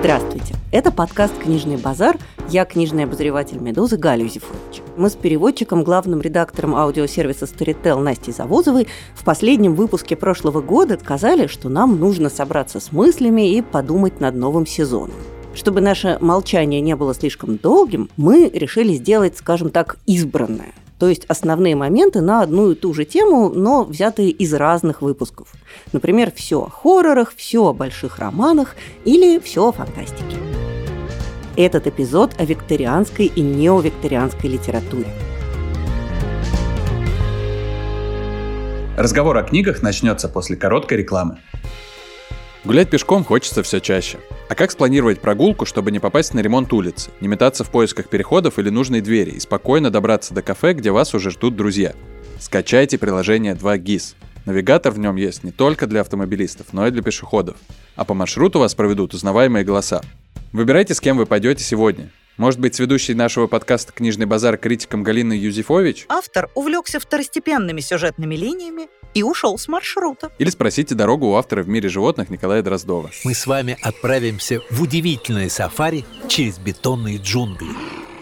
Здравствуйте! Это подкаст «Книжный базар». Я книжный обозреватель «Медузы» Галя Юзефович. Мы с переводчиком, главным редактором аудиосервиса «Сторител» Настей Завозовой в последнем выпуске прошлого года сказали, что нам нужно собраться с мыслями и подумать над новым сезоном. Чтобы наше молчание не было слишком долгим, мы решили сделать, скажем так, избранное. То есть основные моменты на одну и ту же тему, но взятые из разных выпусков. Например, все о хоррорах, все о больших романах или все о фантастике. Этот эпизод о викторианской и неовикторианской литературе. Разговор о книгах начнется после короткой рекламы. Гулять пешком хочется все чаще. А как спланировать прогулку, чтобы не попасть на ремонт улицы, не метаться в поисках переходов или нужной двери и спокойно добраться до кафе, где вас уже ждут друзья? Скачайте приложение 2GIS. Навигатор в нем есть не только для автомобилистов, но и для пешеходов. А по маршруту вас проведут узнаваемые голоса. Выбирайте, с кем вы пойдете сегодня. Может быть, с ведущей нашего подкаста «Книжный базар» критиком Галиной Юзефович? Автор увлекся второстепенными сюжетными линиями и ушел с маршрута. Или спросите дорогу у автора в мире животных Николая Дроздова. Мы с вами отправимся в удивительное сафари через бетонные джунгли.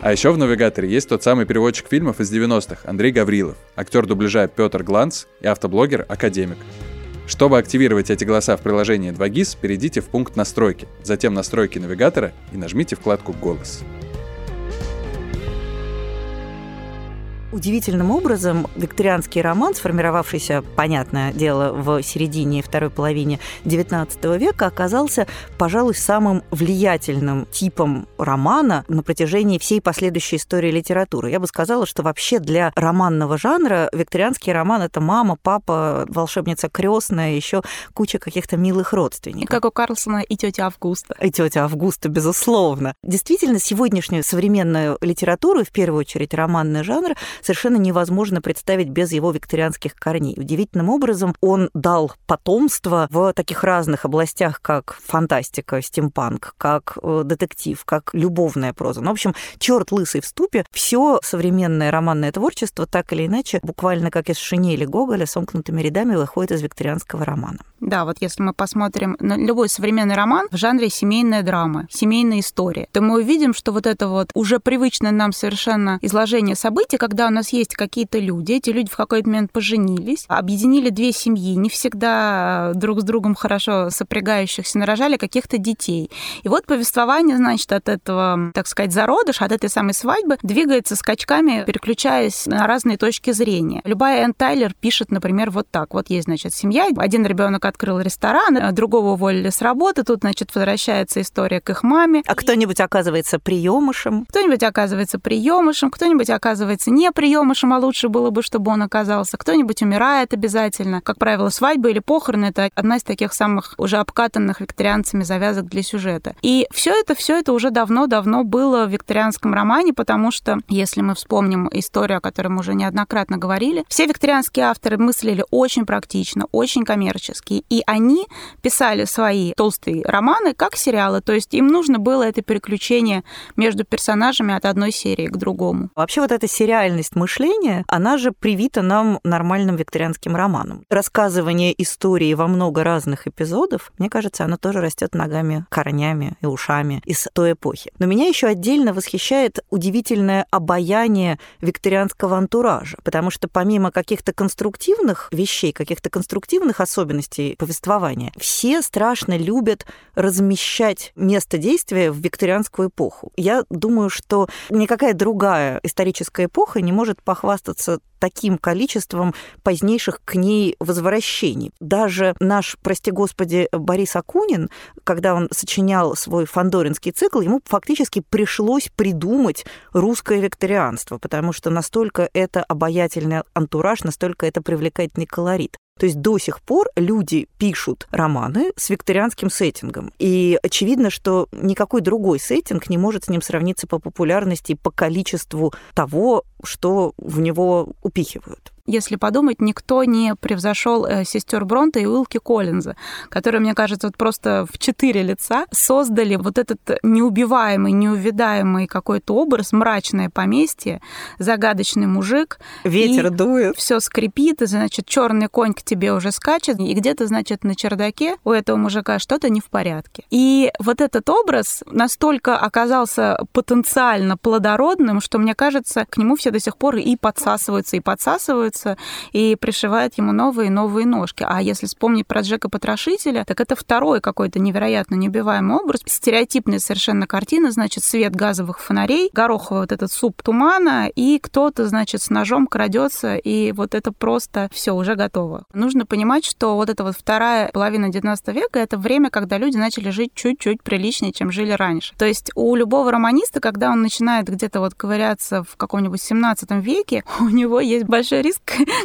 А еще в навигаторе есть тот самый переводчик фильмов из 90-х Андрей Гаврилов, актер дубляжа Петр Гланц и автоблогер Академик. Чтобы активировать эти голоса в приложении 2GIS, перейдите в пункт «Настройки», затем «Настройки навигатора» и нажмите вкладку «Голос». Удивительным образом викторианский роман, сформировавшийся, понятное дело, в середине и второй половине XIX века, оказался, пожалуй, самым влиятельным типом романа на протяжении всей последующей истории литературы. Я бы сказала, что вообще для романного жанра викторианский роман – это мама, папа, волшебница крестная, еще куча каких-то милых родственников. Как у Карлсона и тетя Августа. И тетя Августа, безусловно. Действительно, сегодняшнюю современную литературу, в первую очередь романный жанр, совершенно невозможно представить без его викторианских корней. Удивительным образом он дал потомство в таких разных областях, как фантастика, стимпанк, как детектив, как любовная проза. Ну, в общем, черт лысый в ступе. Все современное романное творчество так или иначе, буквально как из шинели Гоголя, сомкнутыми рядами выходит из викторианского романа. Да, вот если мы посмотрим на любой современный роман в жанре семейная драма, семейная история, то мы увидим, что вот это вот уже привычное нам совершенно изложение событий, когда у нас есть какие-то люди, эти люди в какой-то момент поженились, объединили две семьи, не всегда друг с другом хорошо сопрягающихся, нарожали каких-то детей. И вот повествование, значит, от этого, так сказать, зародыша, от этой самой свадьбы двигается скачками, переключаясь на разные точки зрения. Любая Энн Тайлер пишет, например, вот так. Вот есть, значит, семья, один ребенок открыл ресторан, другого уволили с работы, тут, значит, возвращается история к их маме. А кто-нибудь оказывается приемышем? Кто-нибудь оказывается приемышем, кто-нибудь оказывается не приемышем, а лучше было бы, чтобы он оказался. Кто-нибудь умирает обязательно. Как правило, свадьба или похороны — это одна из таких самых уже обкатанных викторианцами завязок для сюжета. И все это уже давно-давно было в викторианском романе, потому что, если мы вспомним историю, о которой мы уже неоднократно говорили, все викторианские авторы мыслили очень практично, очень коммерчески, и они писали свои толстые романы как сериалы, то есть им нужно было это переключение между персонажами от одной серии к другому. Вообще вот эта сериал реальность мышления, она же привита нам нормальным викторианским романом. Рассказывание истории во много разных эпизодов, мне кажется, оно тоже растет ногами, корнями и ушами из той эпохи. Но меня еще отдельно восхищает удивительное обаяние викторианского антуража, потому что помимо каких-то конструктивных вещей, каких-то конструктивных особенностей повествования, все страшно любят размещать место действия в викторианскую эпоху. Я думаю, что никакая другая историческая эпоха не может похвастаться таким количеством позднейших к ней возвращений. Даже наш, прости господи, Борис Акунин, когда он сочинял свой фандоринский цикл, ему фактически пришлось придумать русское викторианство, потому что настолько это обаятельный антураж, настолько это привлекательный колорит. То есть до сих пор люди пишут романы с викторианским сеттингом. И очевидно, что никакой другой сеттинг не может с ним сравниться по популярности и по количеству того, что в него упихивают. если подумать, никто не превзошел сестер Бронте и Уилки Коллинза, которые, мне кажется, вот просто в 4 лица создали вот этот неубиваемый, неувидаемый какой-то образ, мрачное поместье, загадочный мужик. Ветер дует. Все скрипит, и, значит, черный конь к тебе уже скачет, и где-то, значит, на чердаке у этого мужика что-то не в порядке. И вот этот образ настолько оказался потенциально плодородным, что, мне кажется, к нему все до сих пор и подсасываются, и пришивают ему новые и новые ножки. А если вспомнить про Джека Потрошителя, так это второй какой-то невероятно неубиваемый образ. Стереотипная совершенно картина, значит, свет газовых фонарей, гороховый вот этот суп тумана, и кто-то, значит, с ножом крадется, и вот это просто все уже готово. Нужно понимать, что вот эта вот вторая половина 19 века — это время, когда люди начали жить чуть-чуть приличнее, чем жили раньше. То есть у любого романиста, когда он начинает где-то вот ковыряться в каком-нибудь 17 веке, у него есть большой риск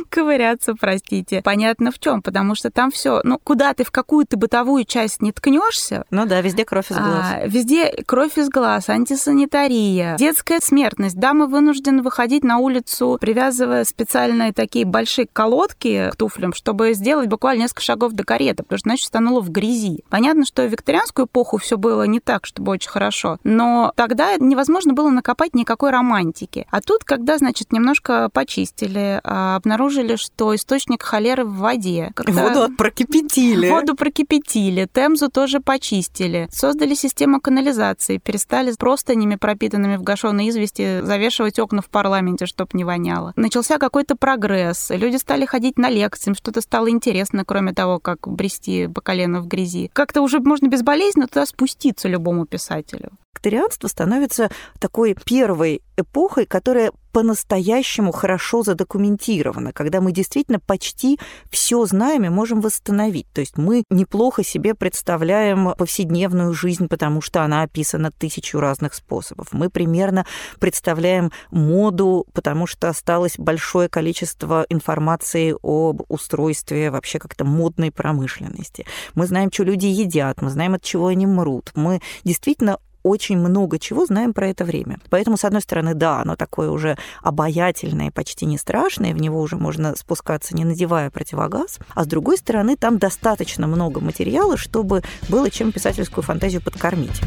ковыряться, простите. Понятно в чем, потому что там все, ну, куда ты в какую-то бытовую часть не ткнешься. Ну да, везде кровь из глаз. Везде кровь из глаз, антисанитария, детская смертность. Да, мы вынуждены выходить на улицу, привязывая специальные такие большие колодки к туфлям, чтобы сделать буквально несколько шагов до кареты, потому что иначе стануло в грязи. Понятно, что в викторианскую эпоху все было не так, чтобы очень хорошо, но тогда невозможно было накопать никакой романтики. А тут, когда, значит, немножко почистили, обнаружили, что источник холеры в воде. Воду прокипятили, Темзу тоже почистили. Создали систему канализации, перестали простынями, пропитанными в гашеной извести, завешивать окна в парламенте, чтобы не воняло. Начался какой-то прогресс, люди стали ходить на лекции, что-то стало интересно, кроме того, как брести по колено в грязи. Как-то уже можно безболезненно туда спуститься любому писателю. Викторианство становится такой первой эпохой, которая по-настоящему хорошо задокументирована, когда мы действительно почти все знаем и можем восстановить. То есть мы неплохо себе представляем повседневную жизнь, потому что она описана 1000 разных способов. Мы примерно представляем моду, потому что осталось большое количество информации об устройстве вообще как-то модной промышленности. Мы знаем, что люди едят, мы знаем, от чего они мрут. Мы действительно очень много чего знаем про это время. Поэтому, с одной стороны, да, оно такое уже обаятельное, почти не страшное, в него уже можно спускаться, не надевая противогаз. А с другой стороны, там достаточно много материала, чтобы было чем писательскую фантазию подкормить.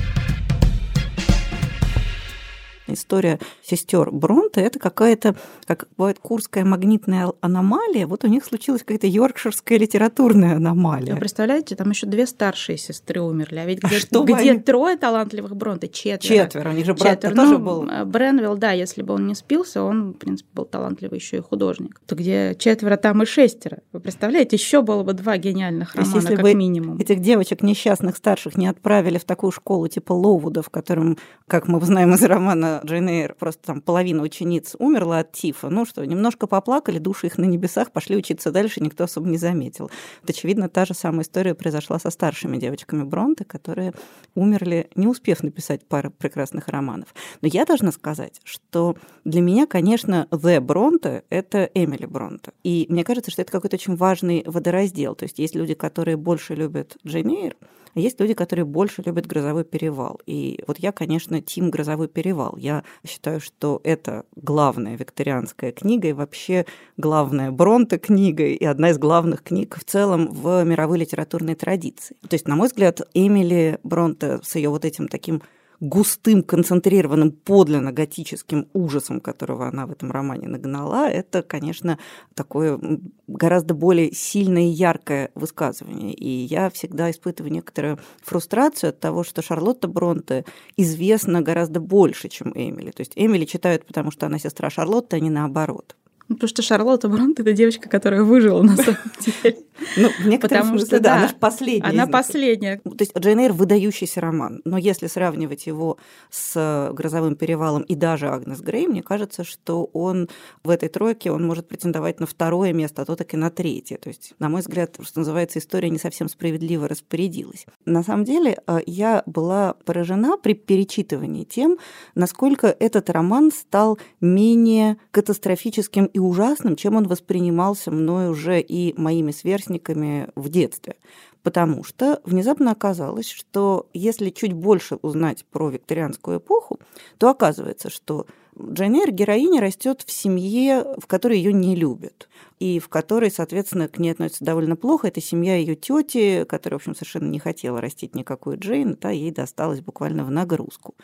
История сестер Бронте — это какая-то, как бывает, курская магнитная аномалия. Вот у них случилась какая-то йоркширская литературная аномалия. Вы представляете, там еще 2 старшие сестры умерли. А ведь где 3 талантливых Бронте? Четверо. У них же брат-то тоже был. Бренвилл, да, если бы он не спился, он, в принципе, был талантливый еще и художник. То где 4, там и 6. Вы представляете, еще было бы 2 гениальных романа, если как бы минимум. Этих девочек несчастных старших не отправили в такую школу типа Ловуда, в котором, как мы знаем из романа Джейн Эйр, просто там половина учениц умерла от тифа. Ну что, немножко поплакали, души их на небесах, пошли учиться дальше, никто особо не заметил. Вот, очевидно, та же самая история произошла со старшими девочками Бронте, которые умерли, не успев написать пару прекрасных романов. Но я должна сказать, что для меня, конечно, The Бронте — это Эмили Бронте. И мне кажется, что это какой-то очень важный водораздел. То есть есть люди, которые больше любят Джейн Эйр, а есть люди, которые больше любят «Грозовой перевал». И вот я, конечно, тим «Грозовой перевал». Я считаю, что это главная викторианская книга и вообще главная Бронте-книга и одна из главных книг в целом в мировой литературной традиции. То есть, на мой взгляд, Эмили Бронте с ее вот этим таким густым, концентрированным, подлинно готическим ужасом, которого она в этом романе нагнала, это, конечно, такое гораздо более сильное и яркое высказывание. И я всегда испытываю некоторую фрустрацию от того, что Шарлотта Бронте известна гораздо больше, чем Эмили. То есть Эмили читают, потому что она сестра Шарлотты, а не наоборот. Ну, потому что Шарлотта Бронте — это девочка, которая выжила на самом деле. Ну, в некотором смысле, да, она же последняя. Она последняя. То есть Джейн Эйр — выдающийся роман, но если сравнивать его с «Грозовым перевалом» и даже «Агнес Грей», мне кажется, что он в этой тройке, он может претендовать на 2-е место, а то так и на 3-е. То есть, на мой взгляд, что называется, история не совсем справедливо распорядилась. На самом деле, я была поражена при перечитывании тем, насколько этот роман стал менее катастрофическим и ужасным, чем он воспринимался мной уже и моими сверстниками в детстве. Потому что внезапно оказалось, что если чуть больше узнать про викторианскую эпоху, то оказывается, что Джейн Эйр, героиня, растет в семье, в которой ее не любят, и в которой, соответственно, к ней относятся довольно плохо. Это семья ее тети, которая, в общем, совершенно не хотела растить никакую Джейн, да, ей досталось буквально в нагрузку.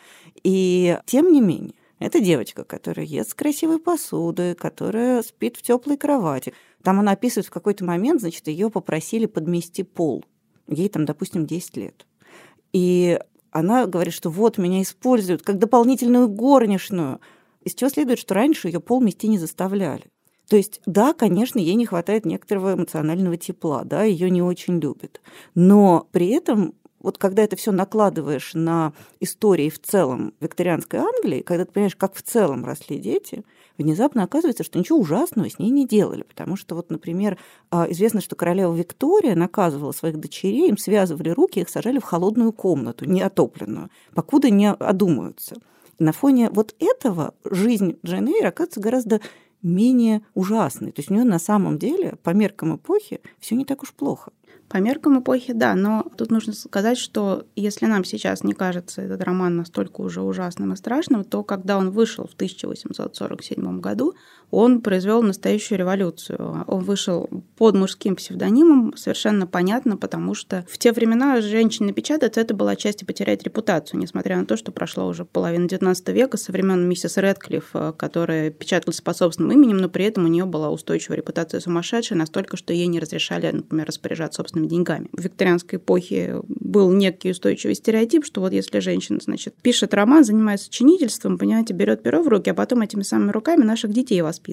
И тем не менее, это девочка, которая ест с красивой посудой, которая спит в теплой кровати. Там она описывает в какой-то момент, значит, ее попросили подмести пол. Ей там, допустим, 10 лет. И она говорит, что вот меня используют как дополнительную горничную. Из чего следует, что раньше ее пол мести не заставляли. То есть, да, конечно, ей не хватает некоторого эмоционального тепла, да, ее не очень любят. Но при этом, вот когда это все накладываешь на истории в целом викторианской Англии, когда ты понимаешь, как в целом росли дети, внезапно оказывается, что ничего ужасного с ней не делали. Потому что, вот, например, известно, что королева Виктория наказывала своих дочерей, им связывали руки, их сажали в холодную комнату, неотопленную, покуда не одумаются. На фоне вот этого жизнь Джейн Эйр оказывается гораздо менее ужасной. То есть у нее на самом деле, по меркам эпохи, все не так уж плохо. По меркам эпохи, да, но тут нужно сказать, что если нам сейчас не кажется этот роман настолько уже ужасным и страшным, то когда он вышел в 1847 году, он произвел настоящую революцию. Он вышел под мужским псевдонимом, совершенно понятно, потому что в те времена женщин напечатать, это была часть потерять репутацию, несмотря на то, что прошло уже половина XIX века со времен миссис Рэдклифф, которая печаталась по собственному именем, но при этом у нее была устойчивая репутация сумасшедшей, настолько, что ей не разрешали, например, распоряжаться собственными деньгами. В викторианской эпохе был некий устойчивый стереотип, что вот если женщина, значит, пишет роман, занимается сочинительством, понимаете, берет перо в руки, а потом этими самыми руками наших детей воспитывает.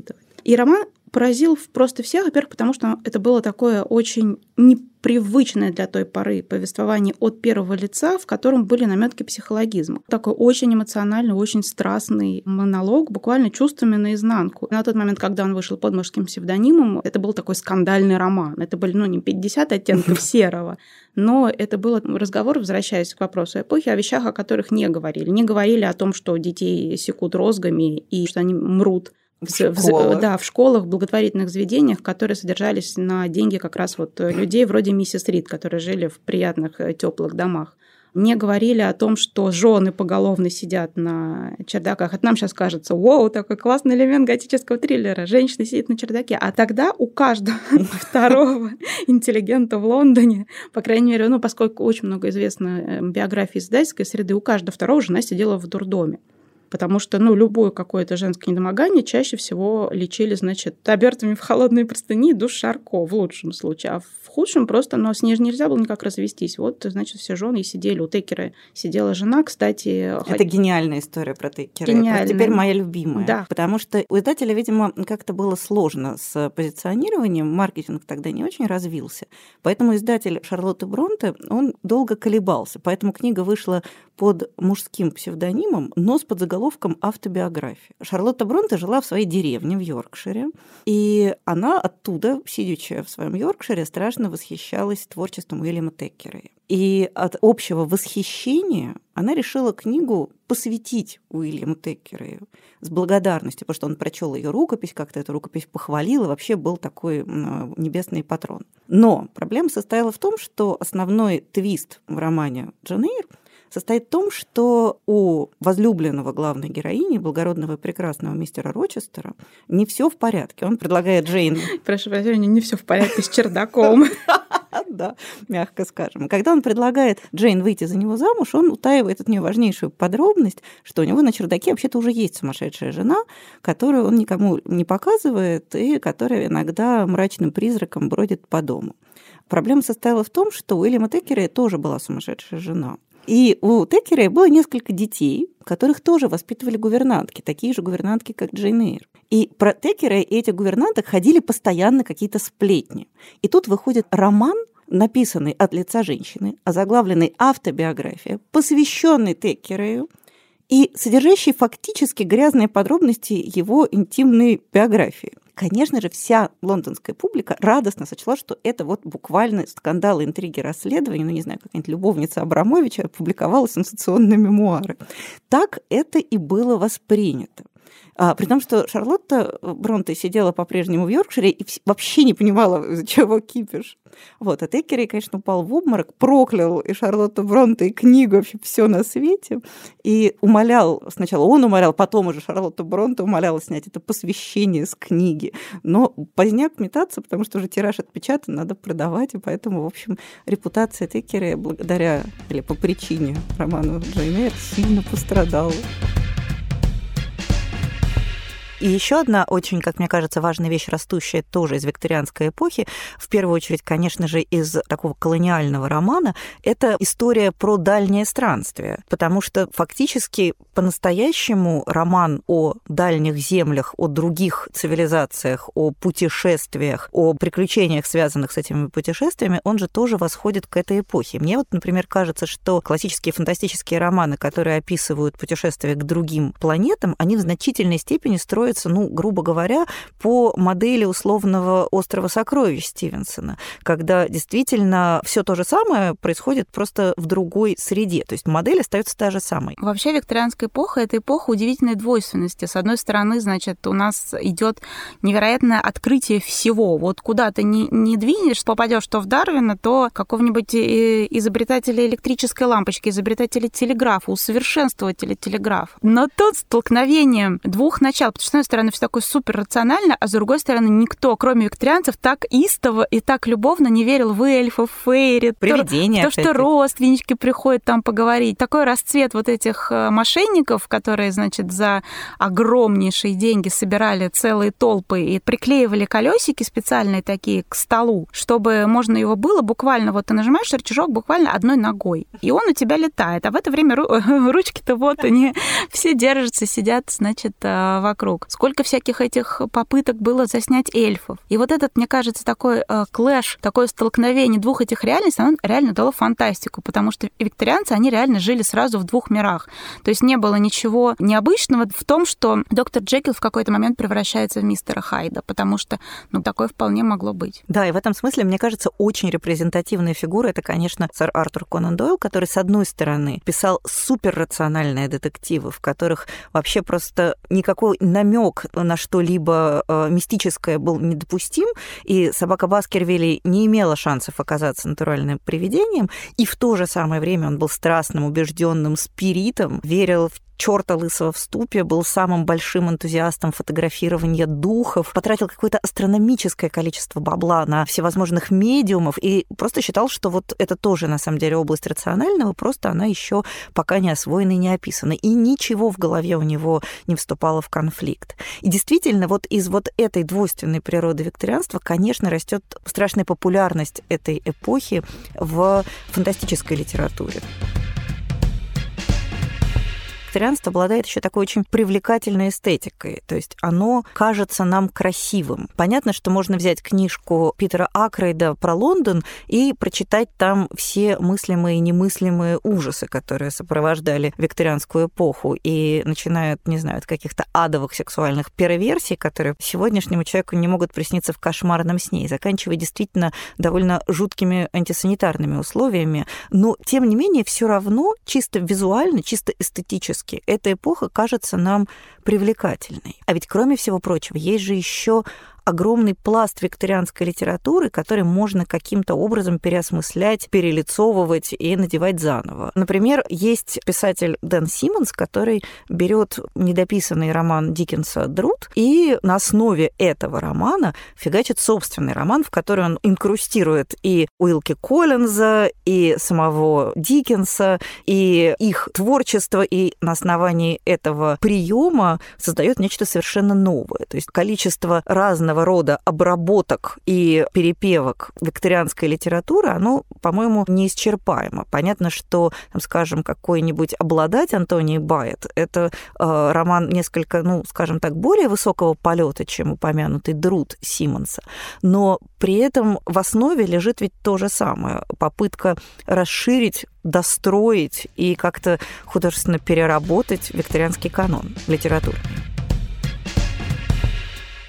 И роман поразил просто всех, во-первых, потому что это было такое очень непривычное для той поры повествование от первого лица, в котором были намётки психологизма. Такой очень эмоциональный, очень страстный монолог, буквально чувствами наизнанку. На тот момент, когда он вышел под мужским псевдонимом, это был такой скандальный роман. Это были, не 50 оттенков серого, но это был разговор, возвращаясь к вопросу эпохи, о вещах, о которых не говорили. Не говорили о том, что детей секут розгами и что они мрут. В школах, благотворительных заведениях, которые содержались на деньги как раз вот людей вроде миссис Рид, которые жили в приятных теплых домах. Не говорили о том, что жены поголовно сидят на чердаках. Это нам сейчас кажется, вау, такой классный элемент готического триллера. Женщина сидит на чердаке. А тогда у каждого второго интеллигента в Лондоне, по крайней мере, поскольку очень много известно биографии издательской среды, у каждого второго жена сидела в дурдоме. Потому что, любое какое-то женское недомогание чаще всего лечили, обертыванием в холодные простыни, душ Шарко в лучшем случае. А в худшем просто, с ней же нельзя было никак развестись. Вот, все жены сидели. У Теккера сидела жена, кстати... Это гениальная история про Теккера. Гениальная. Это теперь моя любимая. Да. Потому что у издателя, видимо, как-то было сложно с позиционированием. Маркетинг тогда не очень развился. Поэтому издатель Шарлотты Бронте, он долго колебался. Поэтому книга вышла под мужским псевдонимом, но с подзаголовком автобиографии. Шарлотта Бронте жила в своей деревне в Йоркшире, и она оттуда, сидячая в своем Йоркшире, страшно восхищалась творчеством Уильяма Теккерея. И от общего восхищения она решила книгу посвятить Уильяму Теккерею с благодарностью, потому что он прочел ее рукопись, как-то эту рукопись похвалил, и вообще был такой небесный патрон. Но проблема состояла в том, что основной твист в романе Джейн Эйр состоит в том, что у возлюбленного главной героини, благородного и прекрасного мистера Рочестера, не все в порядке. Он предлагает Джейн... Прошу прощения, не все в порядке с чердаком. Да, мягко скажем. Когда он предлагает Джейн выйти за него замуж, он утаивает от нее важнейшую подробность, что у него на чердаке вообще-то уже есть сумасшедшая жена, которую он никому не показывает и которая иногда мрачным призраком бродит по дому. Проблема состояла в том, что у Уильяма Теккерея тоже была сумасшедшая жена. И у Теккерея было несколько детей, которых тоже воспитывали гувернантки, такие же гувернантки, как Джейн Эйр. И про Теккерея и этих гувернанток ходили постоянно какие-то сплетни. И тут выходит роман, написанный от лица женщины, озаглавленный автобиография, посвященный Теккерею и содержащий фактически грязные подробности его интимной биографии. Конечно же, вся лондонская публика радостно сочла, что это вот буквально скандалы, интриги, расследования, какая-нибудь любовница Абрамовича опубликовала сенсационные мемуары. Так это и было воспринято. При том, что Шарлотта Бронте сидела по-прежнему в Йоркшире и вообще не понимала, из-за чего кипиш. Вот. А Теккерей, конечно, упал в обморок, проклял и Шарлотту Бронте, и книгу, вообще все на свете. И умолял, сначала он умолял, потом уже Шарлотта Бронте умоляла снять это посвящение с книги. Но поздняк метаться, потому что уже тираж отпечатан, надо продавать, и поэтому, в общем, репутация Теккерея благодаря или по причине романа Джейн Эйр сильно пострадала. И еще одна очень, как мне кажется, важная вещь, растущая тоже из викторианской эпохи, в первую очередь, конечно же, из такого колониального романа, это история про дальнее странствие. Потому что фактически по-настоящему роман о дальних землях, о других цивилизациях, о путешествиях, о приключениях, связанных с этими путешествиями, он же тоже восходит к этой эпохе. Мне вот, например, кажется, что классические фантастические романы, которые описывают путешествия к другим планетам, они в значительной степени строят, ну, грубо говоря, по модели условного «Острова сокровищ» Стивенсона, когда действительно все то же самое происходит просто в другой среде, то есть модель остается та же самой. Вообще викторианская эпоха – это эпоха удивительной двойственности. С одной стороны, значит, у нас идет невероятное открытие всего. Вот куда ты не двинешь, попадешь то в Дарвина, то какого-нибудь изобретателя электрической лампочки, изобретателя телеграфа, усовершенствователя телеграфа. Но тут столкновение двух начал, потому что с одной стороны, все такое суперрационально, а с другой стороны, никто, кроме викторианцев, так истово и так любовно не верил в эльфов, фейри, привидения, то, что родственнички приходят там поговорить. Такой расцвет вот этих мошенников, которые, значит, за огромнейшие деньги собирали целые толпы и приклеивали колесики специальные такие к столу, чтобы можно его было буквально, вот ты нажимаешь рычажок буквально одной ногой, и он у тебя летает. А в это время ручки-то вот они все держатся, сидят, значит, вокруг. Сколько всяких этих попыток было заснять эльфов. И вот этот, мне кажется, такой клэш, такое столкновение двух этих реальностей, оно реально дало фантастику, потому что викторианцы, они реально жили сразу в двух мирах. То есть не было ничего необычного в том, что доктор Джекил в какой-то момент превращается в мистера Хайда, потому что, ну, такое вполне могло быть. Да, и в этом смысле, мне кажется, очень репрезентативная фигура, это, конечно, сэр Артур Конан Дойл, который, с одной стороны, писал суперрациональные детективы, в которых вообще просто никакого намек на что-либо мистическое был недопустим, и собака Баскервилей не имела шансов оказаться натуральным привидением, и в то же самое время он был страстным, убежденным спиритом, верил в чёрта лысого в ступе, был самым большим энтузиастом фотографирования духов, потратил какое-то астрономическое количество бабла на всевозможных медиумов и просто считал, что вот это тоже, на самом деле, область рационального, просто она еще пока не освоена и не описана. И ничего в голове у него не вступало в конфликт. И действительно, вот из вот этой двойственной природы викторианства, конечно, растет страшная популярность этой эпохи в фантастической литературе. Викторианство обладает еще такой очень привлекательной эстетикой, то есть оно кажется нам красивым. Понятно, что можно взять книжку Питера Акрейда про Лондон и прочитать там все мыслимые и немыслимые ужасы, которые сопровождали викторианскую эпоху, и начиная, не знаю, от каких-то адовых сексуальных перверсий, которые сегодняшнему человеку не могут присниться в кошмарном сне, и заканчивая действительно довольно жуткими антисанитарными условиями. Но, тем не менее, все равно чисто визуально, чисто эстетически эта эпоха кажется нам привлекательной. А ведь, кроме всего прочего, есть же еще огромный пласт викторианской литературы, который можно каким-то образом переосмыслять, перелицовывать и надевать заново. Например, есть писатель Дэн Симмонс, который берет недописанный роман Диккенса «Друд» и на основе этого романа фигачит собственный роман, в который он инкрустирует и Уилки Коллинза, и самого Диккенса, и их творчество, и на основании этого приема создает нечто совершенно новое. То есть количество разного рода обработок и перепевок викторианской литературы, оно, по-моему, неисчерпаемо. Понятно, что, там, скажем, какой-нибудь «Обладать» Антонии Байетт, это роман несколько, ну, скажем так, более высокого полета, чем упомянутый «Друд» Симмонса, но при этом в основе лежит ведь то же самое, попытка расширить, достроить и как-то художественно переработать викторианский канон литературный.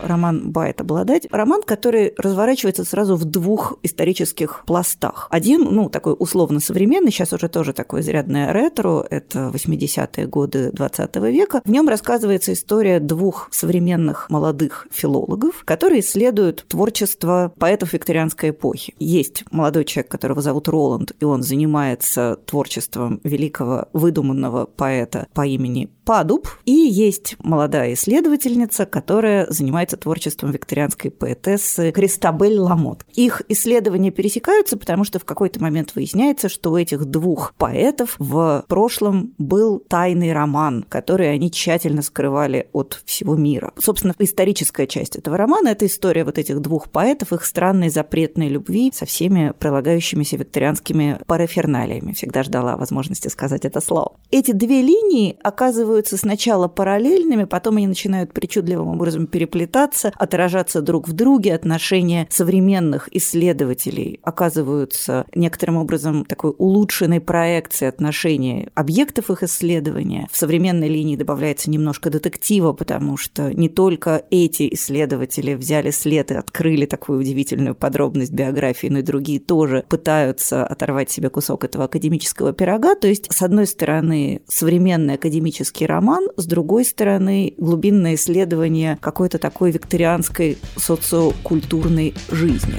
роман Байетт «Обладать». Роман, который разворачивается сразу в двух исторических пластах. Один, такой условно-современный, сейчас уже тоже такое изрядное ретро, это 80-е годы 20 века. В нем рассказывается история двух современных молодых филологов, которые исследуют творчество поэтов викторианской эпохи. Есть молодой человек, которого зовут Роланд, и он занимается творчеством великого выдуманного поэта по имени Падуб. И есть молодая исследовательница, которая занимается творчеством викторианской поэтессы Кристабель Ламотт. Их исследования пересекаются, потому что в какой-то момент выясняется, что у этих двух поэтов в прошлом был тайный роман, который они тщательно скрывали от всего мира. Собственно, историческая часть этого романа – это история вот этих двух поэтов, их странной запретной любви со всеми прилагающимися викторианскими параферналиями. Всегда ждала возможности сказать это слово. Эти две линии оказываются сначала параллельными, потом они начинают причудливым образом переплетаться, отражаться друг в друге. Отношения современных исследователей оказываются некоторым образом такой улучшенной проекцией отношений объектов их исследования. В современной линии добавляется немножко детектива, потому что не только эти исследователи взяли след и открыли такую удивительную подробность биографии, но и другие тоже пытаются оторвать себе кусок этого академического пирога. То есть, с одной стороны, современный академический роман, с другой стороны, глубинное исследование какой-то такой викторианской социокультурной жизни.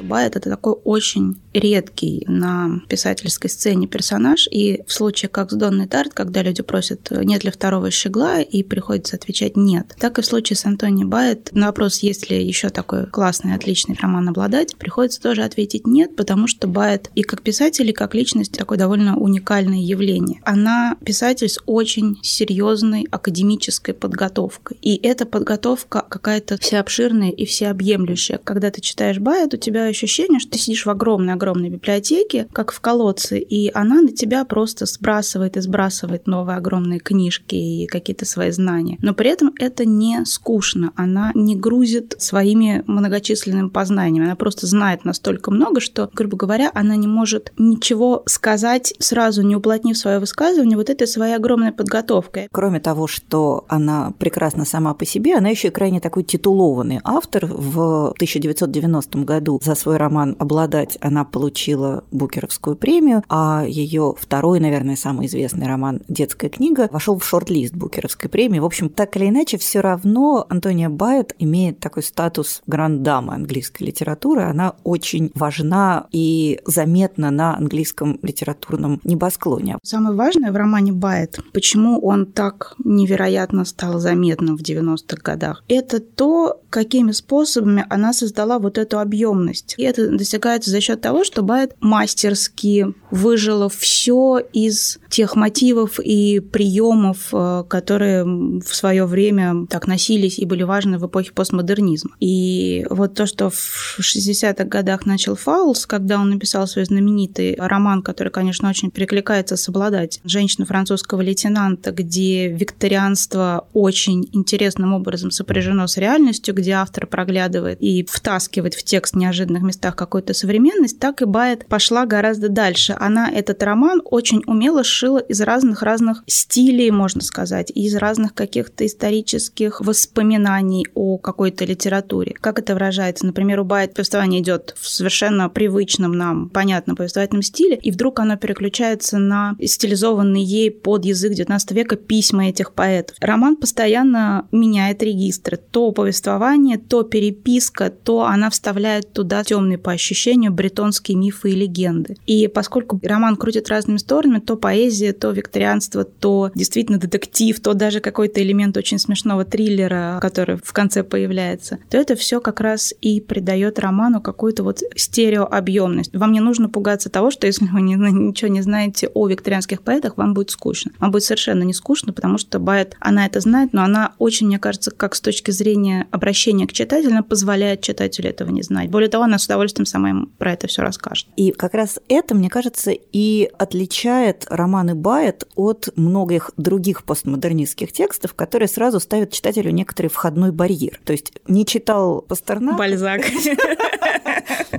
Байетт – это такой очень редкий на писательской сцене персонаж, и в случае как с Донной Тарт, когда люди просят, нет ли второго щегла, и приходится отвечать «нет». Так и в случае с Антони Байетт на вопрос, есть ли еще такой классный, отличный роман «Обладать», приходится тоже ответить «нет», потому что Байетт и как писатель, и как личность такое довольно уникальное явление. Она писатель с очень серьезной академической подготовкой, и эта подготовка какая-то всеобширная и всеобъемлющая. Когда ты читаешь Байетт, у тебя ощущение, что ты сидишь в огромной-огромной библиотеке, как в колодце, и она на тебя просто сбрасывает и сбрасывает новые огромные книжки и какие-то свои знания. Но при этом это не скучно, она не грузит своими многочисленными познаниями, она просто знает настолько много, что, грубо говоря, она не может ничего сказать, сразу не уплотнив свое высказывание вот этой своей огромной подготовкой. Кроме того, что она прекрасна сама по себе, она еще и крайне такой титулованный автор. В 1990 году за свой роман «Обладать» она получила Букеровскую премию, а ее второй, наверное, самый известный роман «Детская книга» вошел в шорт-лист Букеровской премии. В общем, так или иначе, все равно Антония Байетт имеет такой статус гранд-дамы английской литературы. Она очень важна и заметна на английском литературном небосклоне. Самое важное в романе Байетт, почему он так невероятно стал заметным в 90-х годах, это то, какими способами она создала вот эту объемность. И это достигается за счет того, что Байетт мастерски выжила все из тех мотивов и приемов, которые в свое время так носились и были важны в эпохе постмодернизма. И вот то, что в 60-х годах начал Фаулс, когда он написал свой знаменитый роман, который, конечно, очень перекликается с «Обладать», «Женщина французского лейтенанта», где викторианство очень интересным образом сопряжено с реальностью, где автор проглядывает и втаскивает в текст неожиданно местах какую-то современность, так и Байетт пошла гораздо дальше. Она этот роман очень умело сшила из разных стилей, можно сказать, из разных каких-то исторических воспоминаний о какой-то литературе. Как это выражается? Например, у Байетт повествование идет в совершенно привычном нам, понятном повествовательном стиле, и вдруг оно переключается на стилизованные ей под язык XIX века письма этих поэтов. Роман постоянно меняет регистры. То повествование, то переписка, то она вставляет туда темные по ощущению бретонские мифы и легенды. И поскольку роман крутит разными сторонами, то поэзия, то викторианство, то действительно детектив, то даже какой-то элемент очень смешного триллера, который в конце появляется, то это все как раз и придает роману какую-то вот стереообъемность. Вам не нужно пугаться того, что если вы ничего не знаете о викторианских поэтах, вам будет скучно. Вам будет совершенно не скучно, потому что Байетт, она это знает, но она очень, мне кажется, как с точки зрения обращения к читателю, она позволяет читателю этого не знать. Более того, она с удовольствием сама им про это все расскажет. И как раз это, мне кажется, кажется, и отличает романы Байетт от многих других постмодернистских текстов, которые сразу ставят читателю некоторый входной барьер. То есть не читал Пастернака... Бальзак.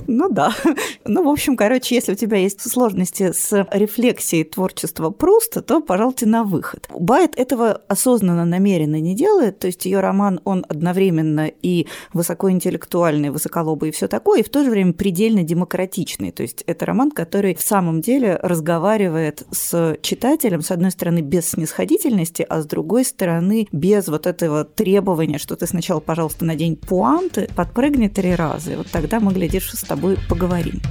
Ну да. Ну, в общем, короче, если у тебя есть сложности с рефлексией творчества Пруста, то, пожалуйте, на выход. Байетт этого осознанно, намеренно не делает, то есть ее роман, он одновременно и высокоинтеллектуальный, высоколобый и все такое, и в то же время предельно демократичный. То есть это роман, который в самом деле разговаривает с читателем, с одной стороны, без снисходительности, а с другой стороны, без вот этого требования, что ты сначала, пожалуйста, надень пуанты, подпрыгни 3 раза, и вот тогда мы, глядишь, с тобой поговорим.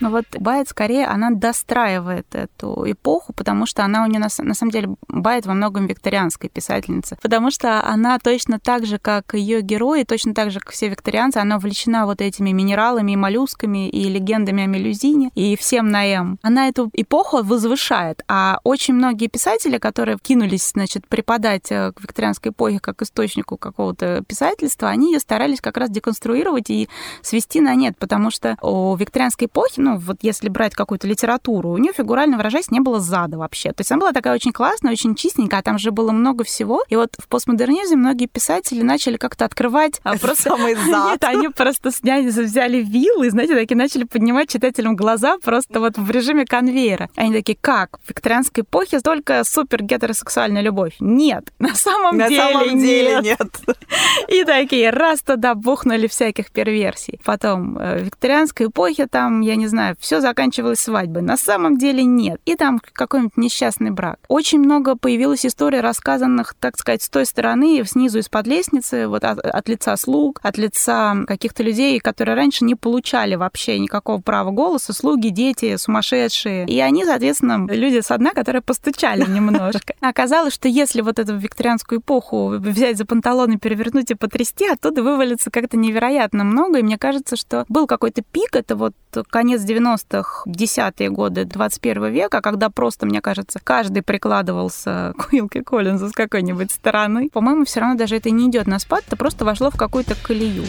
Но вот Байетт, скорее, она достраивает эту эпоху, потому что она у нее, на самом деле, Байетт во многом викторианская писательница, потому что она точно так же, как ее герои, точно так же, как все викторианцы, она увлечена вот этими минералами и моллюсками, и легендами о мелюзине, и всем на М. Она эту эпоху возвышает, а очень многие писатели, которые кинулись, значит, преподать к викторианской эпохе как источнику какого-то писательства, они ее старались как раз деконструировать и свести на нет, потому что у викторианской эпохи, ну, вот если брать какую-то литературу, у нее, фигурально выражаясь, не было зада вообще. То есть она была такая очень классная, очень чистенькая, а там же было много всего. И вот в постмодернизме многие писатели начали как-то открывать... просто самый зад. Нет, они просто взяли вилы и, знаете, такие начали поднимать читателям глаза просто вот в режиме конвейера. Они такие, как? В викторианской эпохе только супер-гетеросексуальная любовь. Нет. На самом деле нет. И такие, раз туда бухнули всяких перверсий. Потом в викторианской эпохе там, я не знаю, все заканчивалось свадьбой. На самом деле нет. И там какой-нибудь несчастный брак. Очень много появилось историй, рассказанных, так сказать, с той стороны, снизу, из-под лестницы, вот от лица слуг, от лица каких-то людей, которые раньше не получали вообще никакого права голоса. Слуги, дети, сумасшедшие. И они, соответственно, люди со дна, которые постучали немножко. Оказалось, что если вот эту викторианскую эпоху взять за панталоны, перевернуть и потрясти, оттуда вывалится как-то невероятно много. И мне кажется, что был какой-то пик, это вот конец 90-х, 10-е годы 21 века, когда просто, мне кажется, каждый прикладывался к Уилки Коллинзу с какой-нибудь стороны. По-моему, все равно даже это не идет на спад, это просто вошло в какую-то колею.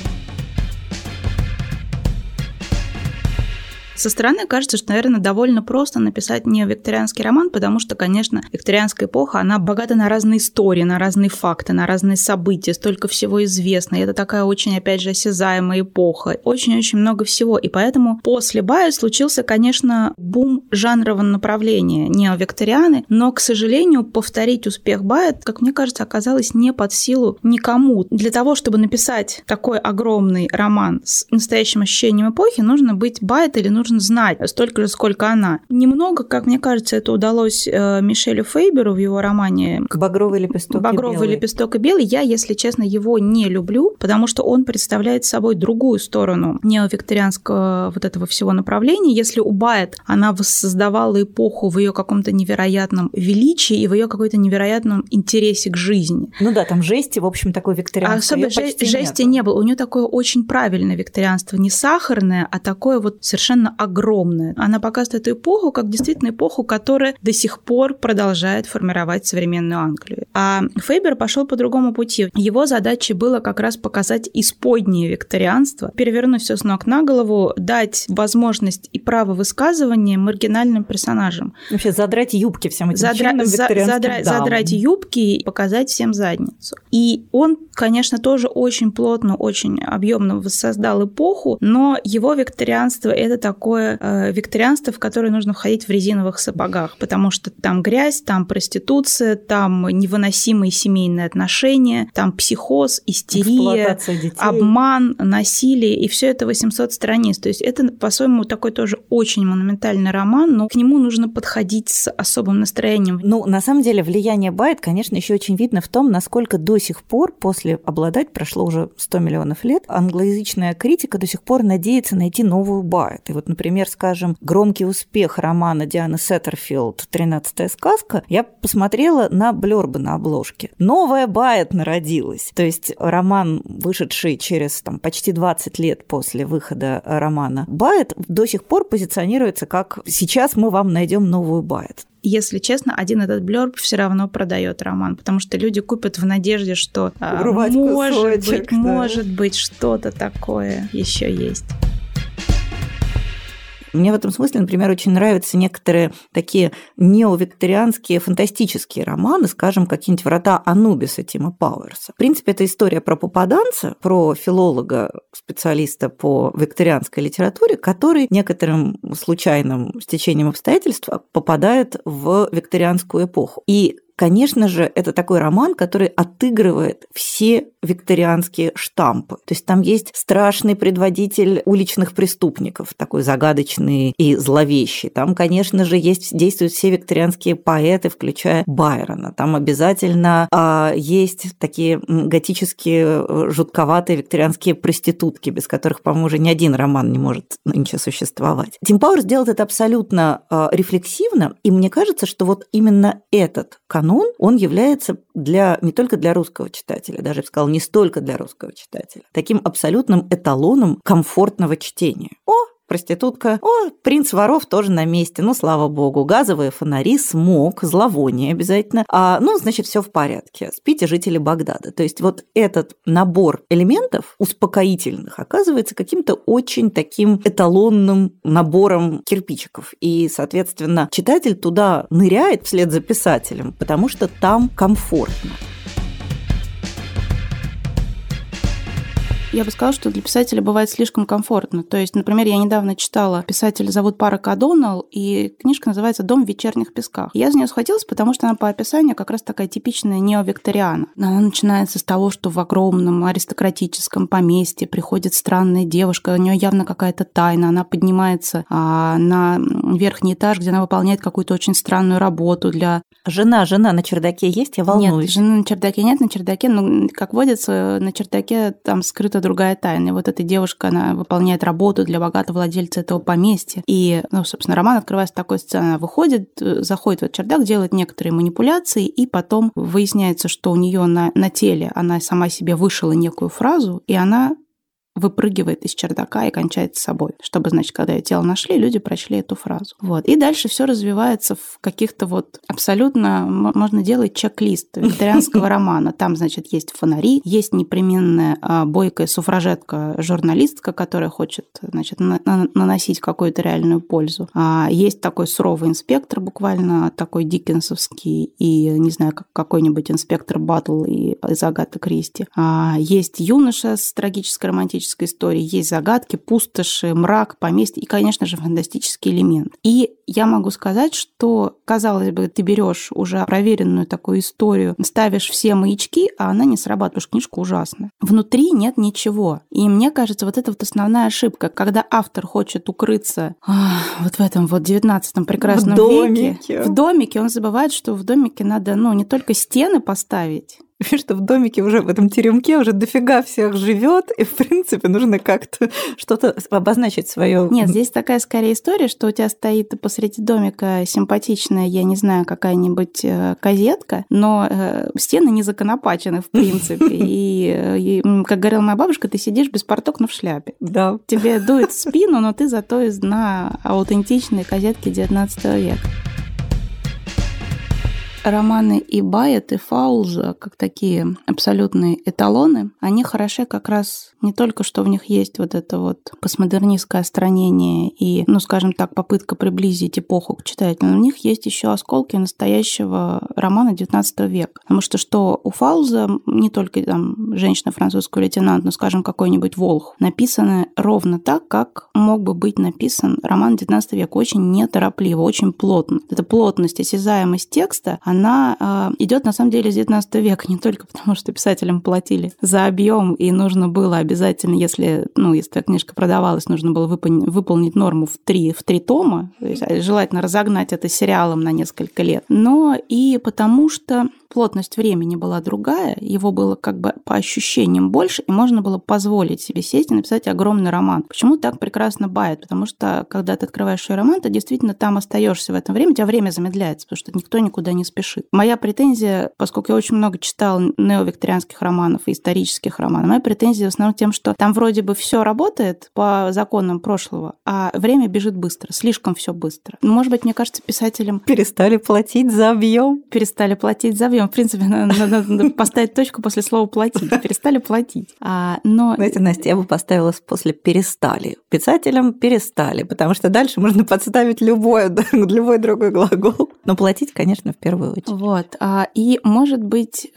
Со стороны кажется, что, наверное, довольно просто написать неовикторианский роман, потому что, конечно, викторианская эпоха, она богата на разные истории, на разные факты, на разные события, столько всего известно. И это такая очень, опять же, осязаемая эпоха. Очень-очень много всего. И поэтому после Байетт случился, конечно, бум жанрового направления неовикторианы, но, к сожалению, повторить успех Байетт, как мне кажется, оказалось не под силу никому. Для того, чтобы написать такой огромный роман с настоящим ощущением эпохи, нужно быть Байетт или нужно знать столько же, сколько она. Немного, как мне кажется, это удалось Мишелю Фейберу в его романе «Багровый лепесток и белый». Я, если честно, его не люблю, потому что он представляет собой другую сторону неовикторианского вот этого всего направления. Если у Байетт она воссоздавала эпоху в ее каком-то невероятном величии и в ее какой-то невероятном интересе к жизни. Ну да, там жести, в общем, такой викторианской почти нет. Особо жести не было. У нее такое очень правильное викторианство. Не сахарное, а такое вот совершенно огромная. Она показывает эту эпоху как действительно эпоху, которая до сих пор продолжает формировать современную Англию. А Фейбер пошел по другому пути. Его задачей было как раз показать исподнее викторианство, перевернуть все с ног на голову, дать возможность и право высказывания маргинальным персонажам. Вообще задрать юбки всем этим чинным викторианским дамам. Задрать юбки и показать всем задницу. И он, конечно, тоже очень плотно, очень объемно воссоздал эпоху, но его викторианство — это такое викторианство, в которое нужно входить в резиновых сапогах, потому что там грязь, там проституция, там невыносимые семейные отношения, там психоз, истерия, обман, насилие, и все это 800 страниц. То есть это, по-своему, такой тоже очень монументальный роман, но к нему нужно подходить с особым настроением. Ну, на самом деле, влияние Байетт, конечно, еще очень видно в том, насколько до сих пор, после «Обладать» прошло уже 100 миллионов лет, англоязычная критика до сих пор надеется найти новую Байетт. И вот, например, скажем, громкий успех романа Дианы Сеттерфилд «13-я сказка», я посмотрела на блёрбы на обложке. Новая Байетт народилась. То есть роман, вышедший через там, почти 20 лет после выхода романа Байетт, до сих пор позиционируется как «сейчас мы вам найдем новую Байетт». Если честно, один этот блёрб все равно продает роман, потому что люди купят в надежде, что может быть что-то такое еще есть. Мне в этом смысле, например, очень нравятся некоторые такие неовикторианские фантастические романы, скажем, какие-нибудь «Врата Анубиса» Тима Пауэрса. В принципе, это история про попаданца, про филолога, специалиста по викторианской литературе, который некоторым случайным стечением обстоятельств попадает в викторианскую эпоху. И, конечно же, это такой роман, который отыгрывает все викторианские штампы. То есть там есть страшный предводитель уличных преступников, такой загадочный и зловещий. Там, конечно же, действуют все викторианские поэты, включая Байрона. Там обязательно есть такие готические, жутковатые викторианские проститутки, без которых, по-моему, уже ни один роман не может нынче существовать. Тим Пауэрс делает это абсолютно рефлексивно, и мне кажется, что вот именно этот канон, он является не только для русского читателя, даже, я бы сказала, не столько для русского читателя, таким абсолютным эталоном комфортного чтения. О, проститутка, о, принц воров тоже на месте, ну, слава богу, газовые фонари, смог, зловоние обязательно, значит, все в порядке, спите, жители Багдада. То есть вот этот набор элементов успокоительных оказывается каким-то очень таким эталонным набором кирпичиков, и, соответственно, читатель туда ныряет вслед за писателем, потому что там комфортно. Я бы сказала, что для писателя бывает слишком комфортно. То есть, например, я недавно читала писателя, зовут Парак О'Доннелл, и книжка называется «Дом в вечерних песках». Я за нее схватилась, потому что она по описанию как раз такая типичная неовикториана. Она начинается с того, что в огромном аристократическом поместье приходит странная девушка, у нее явно какая-то тайна, она поднимается на верхний этаж, где она выполняет какую-то очень странную работу для... Жена на чердаке есть? Я волнуюсь. Нет, жены на чердаке нет, на чердаке, как водится, на чердаке там скрыто другая тайна. И вот эта девушка, она выполняет работу для богатого владельца этого поместья. И, собственно, роман открывается такой сценой. Она выходит, заходит в этот чердак, делает некоторые манипуляции, и потом выясняется, что у нее на теле она сама себе вышила некую фразу, и она выпрыгивает из чердака и кончает с собой. Чтобы, значит, когда ее тело нашли, люди прочли эту фразу. Вот. И дальше все развивается в каких-то вот абсолютно... Можно делать чек-лист викторианского романа. Там, значит, есть фонари, есть непременная бойкая суфражетка-журналистка, которая хочет, значит, наносить какую-то реальную пользу. Есть такой суровый инспектор, буквально такой диккенсовский, и, не знаю, какой-нибудь инспектор Баттл из Агаты Кристи. Есть юноша с трагической романтической истории, есть загадки, пустоши, мрак, поместье и, конечно же, фантастический элемент. И я могу сказать, что, казалось бы, ты берешь уже проверенную такую историю, ставишь все маячки, а она не срабатывает, потому что книжка ужасная. Внутри нет ничего. И мне кажется, вот это вот основная ошибка, когда автор хочет укрыться вот в этом вот 19-м прекрасном веке. В домике. Он забывает, что в домике надо, не только стены поставить, что в домике уже, в этом теремке уже дофига всех живет, и, в принципе, нужно как-то что-то обозначить свое. Нет, здесь такая скорее история, что у тебя стоит посреди домика симпатичная, я не знаю, какая-нибудь козетка, но стены не законопачены, в принципе. И, как говорила моя бабушка, ты сидишь без порток, но в шляпе. Да. Тебе дует в спину, но ты зато на аутентичной козетке 19 века. Романы и Байетт, и Фаулза, как такие абсолютные эталоны, они хороши как раз не только, что в них есть вот это вот постмодернистское отстранение и, скажем так, попытка приблизить эпоху к читателю, но в них есть еще осколки настоящего романа XIX века. Потому что у Фаулза не только там «Женщина французского лейтенанта», но, скажем, какой-нибудь «Волх», написаны ровно так, как мог бы быть написан роман XIX века, очень неторопливо, очень плотно. Эта плотность, осязаемость текста, она идет на самом деле с 19 века, не только потому, что писателям платили за объем, и нужно было обязательно, если твоя книжка продавалась, нужно было выполнить норму в три тома, то есть желательно разогнать это сериалом на несколько лет, но и потому что плотность времени была другая, его было как бы по ощущениям больше, и можно было позволить себе сесть и написать огромный роман. Почему так прекрасно Байетт? Потому что, когда ты открываешь свой роман, ты действительно там остаешься в это время, у тебя время замедляется, потому что никто никуда не спешит. Моя претензия, поскольку я очень много читала неовикторианских романов и исторических романов, моя претензия в основном тем, что там вроде бы все работает по законам прошлого, а время бежит быстро, слишком все быстро. Может быть, мне кажется, писателям... Перестали платить за объем. условием, в принципе, надо поставить точку после слова «платить». Перестали платить. Но... Знаете, Настя, я бы поставила после «перестали». Писателям перестали, потому что дальше можно подставить любой другой глагол. Но платить, конечно, в первую очередь. Вот. И, может быть...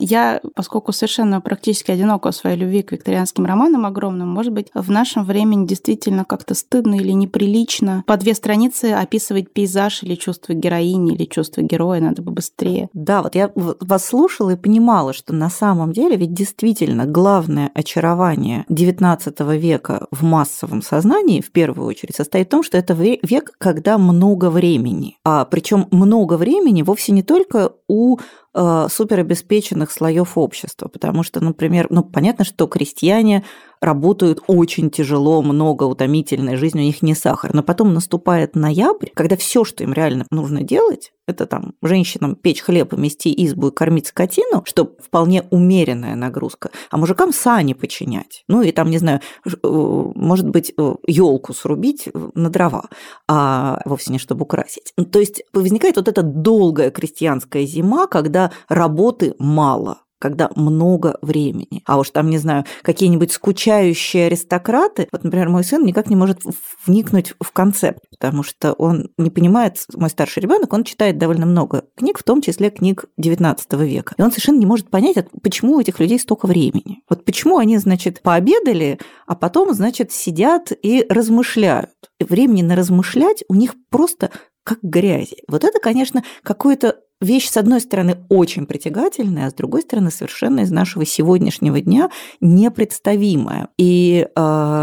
Я, поскольку совершенно практически одинока в своей любви к викторианским романам огромным, может быть, в нашем времени действительно как-то стыдно или неприлично по две страницы описывать пейзаж или чувство героини, или чувство героя, надо бы быстрее. Да, вот я вас слушала и понимала, что на самом деле ведь действительно главное очарование XIX века в массовом сознании, в первую очередь, состоит в том, что это век, когда много времени. А причем много времени вовсе не только у суперобеспеченных слоев общества, потому что, например, понятно, что крестьяне работают очень тяжело, много утомительной жизни, у них не сахар. Но потом наступает ноябрь, когда все, что им реально нужно делать, это там женщинам печь хлеб, мести избу и кормить скотину, что вполне умеренная нагрузка, а мужикам сани починять. И там, не знаю, может быть, елку срубить на дрова, а вовсе не чтобы украсить. То есть возникает вот эта долгая крестьянская зима, когда работы мало, когда много времени. А уж там, не знаю, какие-нибудь скучающие аристократы. Вот, например, мой сын никак не может вникнуть в концепт, потому что он не понимает, мой старший ребенок, он читает довольно много книг, в том числе книг XIX века. И он совершенно не может понять, почему у этих людей столько времени. Вот почему они, значит, пообедали, а потом, значит, сидят и размышляют. И времени на размышлять у них просто как грязи. Вот это, конечно, какое-то вещь, с одной стороны, очень притягательная, а с другой стороны, совершенно из нашего сегодняшнего дня непредставимая. И,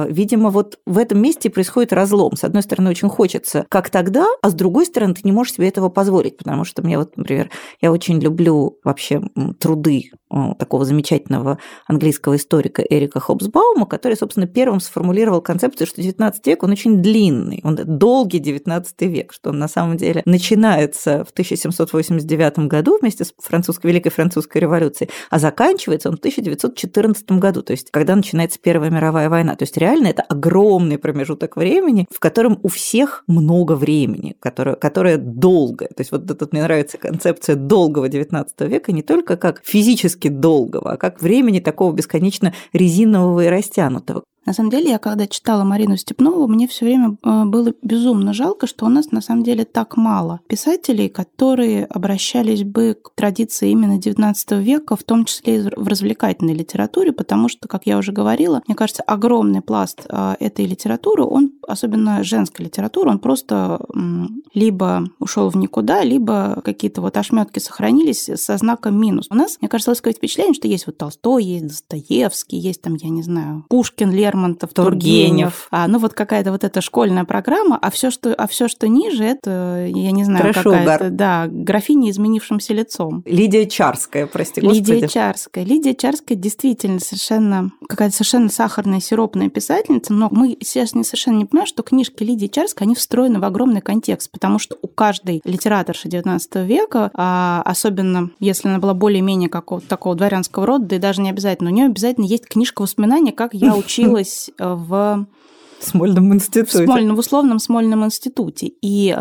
видимо, вот в этом месте происходит разлом. С одной стороны, очень хочется, как тогда, а с другой стороны, ты не можешь себе этого позволить, потому что мне вот, например, я очень люблю вообще труды такого замечательного английского историка Эрика Хобсбаума, который, собственно, первым сформулировал концепцию, что XIX век, он очень длинный, он долгий XIX век, что он на самом деле начинается в 1789 году вместе с Великой Французской революцией, а заканчивается он в 1914 году, то есть когда начинается Первая мировая война. То есть реально это огромный промежуток времени, в котором у всех много времени, которое долгое. То есть вот тут мне нравится концепция долгого XIX века не только как физически долгого, а как времени такого бесконечно резинового и растянутого. На самом деле, я когда читала Марину Степнову, мне все время было безумно жалко, что у нас на самом деле так мало писателей, которые обращались бы к традиции именно XIX века, в том числе и в развлекательной литературе, потому что, как я уже говорила, мне кажется, огромный пласт этой литературы, он, особенно женская литература, он просто либо ушел в никуда, либо какие-то вот ошметки сохранились со знаком минус. У нас, мне кажется, есть впечатление, что есть вот Толстой, есть Достоевский, есть там, я не знаю, Пушкин, Лермонтов, Тургенев. Какая-то вот эта школьная программа, а все, что ниже, это, я не знаю, Трэш какая-то... Да, графиня, изменившимся лицом. Лидия Чарская, прости, господи. Лидия Чарская действительно совершенно... Какая-то совершенно сахарная, сиропная писательница, но мы сейчас совершенно не понимаем, что книжки Лидии Чарской, они встроены в огромный контекст, потому что у каждой литераторши XIX века, особенно если она была более-менее какого-то такого дворянского рода, да и даже не обязательно, у нее обязательно есть книжка воспоминаний, как я училась в условном Смольном институте. И,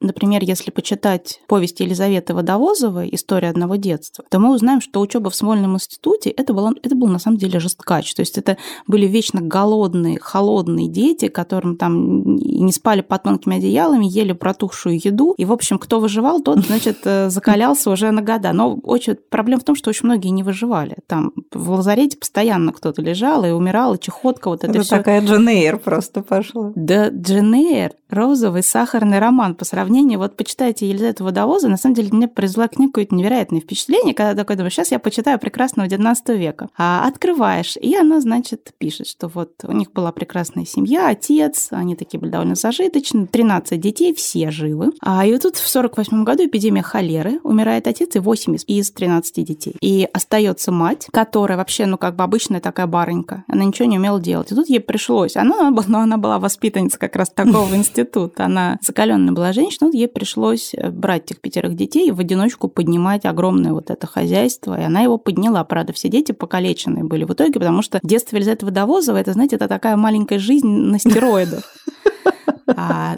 например, если почитать повесть Елизаветы Водовозовой «История одного детства», то мы узнаем, что учеба в Смольном институте это был на самом деле жесткач. То есть это были вечно голодные, холодные дети, которым там не спали под тонкими одеялами, ели протухшую еду. И, в общем, кто выживал, тот, значит, закалялся уже на года. Но проблема в том, что очень многие не выживали. Там в лазарете постоянно кто-то лежал и умирал, и чехотка, вот это всё. Такая Джейн Эйр просто пошла. Да, Джейн Эйр, розовый сахарный роман по сравнению. Вот почитайте Елизавету Водовозову, на самом деле мне произвела книга какое-то невероятное впечатление, когда такой думаю, сейчас я почитаю прекрасного XIX века. А открываешь, и она, значит, пишет, что вот у них была прекрасная семья, отец, они такие были довольно зажиточные, 13 детей, все живы. И вот тут в 1948 году эпидемия холеры, умирает отец и 8 из 13 детей. И остается мать, которая вообще, обычная такая барынька, она ничего не умела делать. И тут ей пришлось, она была воспитанница как раз такого института, она закаленная была женщина, ей пришлось брать этих 5 детей и в одиночку поднимать огромное вот это хозяйство, и она его подняла. Правда, все дети покалеченные были в итоге, потому что детство Елизаветы Водовозовой, это, знаете, это такая маленькая жизнь на стероидах.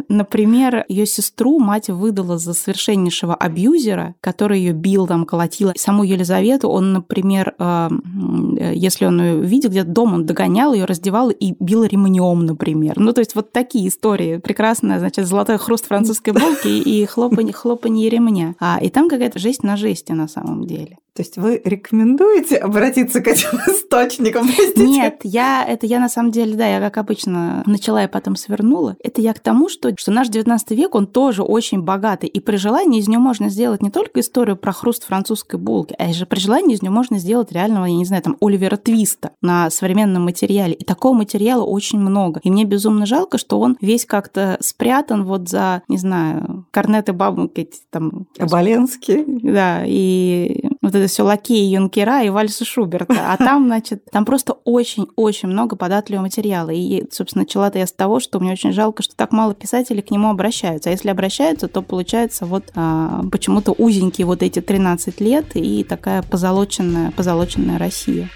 Например, ее сестру мать выдала за совершеннейшего абьюзера, который ее бил, там, колотил. Саму Елизавету он, например, если он ее видел где-то дома, он догонял ее, раздевал и бил ремнем, например. Ну, то есть вот такие истории. Прекрасная, значит, золотой хруст французской булки и хлопанье ремня. И там какая-то жесть на жести на самом деле. То есть вы рекомендуете обратиться к этим источникам? Простите? Нет, я на самом деле, да, я как обычно начала и потом свернула. Это я к тому, что наш 19 век, он тоже очень богатый. И при желании из нее можно сделать не только историю про хруст французской булки, а же при желании из нее можно сделать реального, я не знаю, там, Оливера Твиста на современном материале. И такого материала очень много. И мне безумно жалко, что он весь как-то спрятан вот за, не знаю, корнеты бабок эти там... Оболенский. Да, и... Вот это все лакеи юнкера и вальсы Шуберта. А там, значит, там просто очень-очень много податливого материала. И, собственно, начала-то я с того, что мне очень жалко, что так мало писателей к нему обращаются. А если обращаются, то получается вот почему-то узенькие вот эти 13 лет и такая позолоченная Россия.